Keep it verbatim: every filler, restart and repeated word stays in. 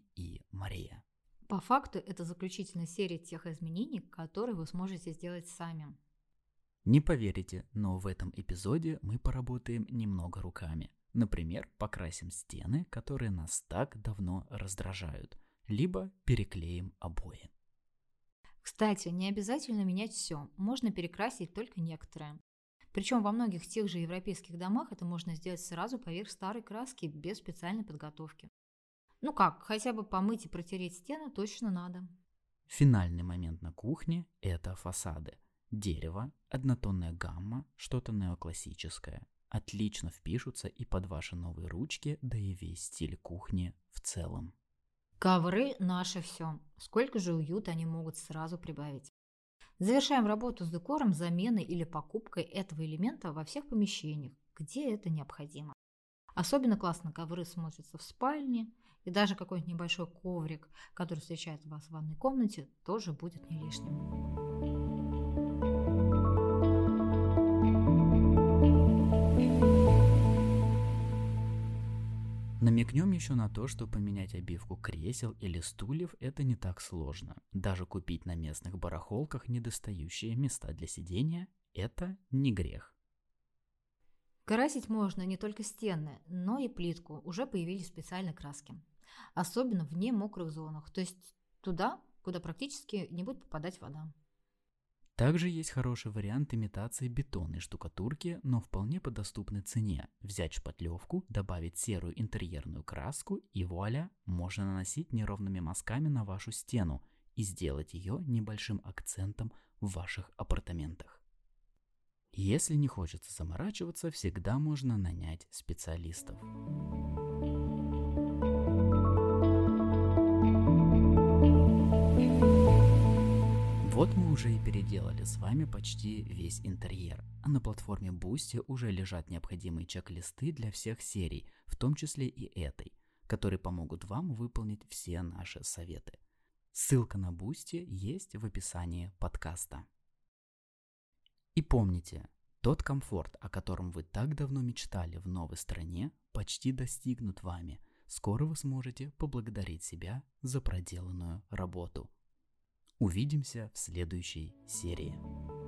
Бусти и Мария. По факту это заключительная серия тех изменений, которые вы сможете сделать сами. Не поверите, но в этом эпизоде мы поработаем немного руками. Например, покрасим стены, которые нас так давно раздражают, либо переклеим обои. Кстати, не обязательно менять все, можно перекрасить только некоторые. Причем во многих тех же европейских домах это можно сделать сразу поверх старой краски, без специальной подготовки. Ну как, хотя бы помыть и протереть стены точно надо. Финальный момент на кухне – это фасады. Дерево, однотонная гамма, что-то неоклассическое. Отлично впишутся и под ваши новые ручки, да и весь стиль кухни в целом. Ковры – наше все. Сколько же уюта они могут сразу прибавить. Завершаем работу с декором, заменой или покупкой этого элемента во всех помещениях, где это необходимо. Особенно классно ковры смотрятся в спальне, и даже какой-нибудь небольшой коврик, который встречает вас в ванной комнате, тоже будет не лишним. Намекнем еще на то, что поменять обивку кресел или стульев это не так сложно. Даже купить на местных барахолках недостающие места для сидения – это не грех. Красить можно не только стены, но и плитку. Уже появились специальные краски. Особенно вне мокрых зонах, то есть туда, куда практически не будет попадать вода. Также есть хороший вариант имитации бетонной штукатурки, но вполне по доступной цене. Взять шпатлевку, добавить серую интерьерную краску и вуаля, можно наносить неровными мазками на вашу стену и сделать ее небольшим акцентом в ваших апартаментах. Если не хочется заморачиваться, всегда можно нанять специалистов. Вот мы уже и переделали с вами почти весь интерьер, а на платформе Boosty уже лежат необходимые чек-листы для всех серий, в том числе и этой, которые помогут вам выполнить все наши советы. Ссылка на Boosty есть в описании подкаста. И помните, тот комфорт, о котором вы так давно мечтали в новой стране, почти достигнут вами. Скоро вы сможете поблагодарить себя за проделанную работу. Увидимся в следующей серии.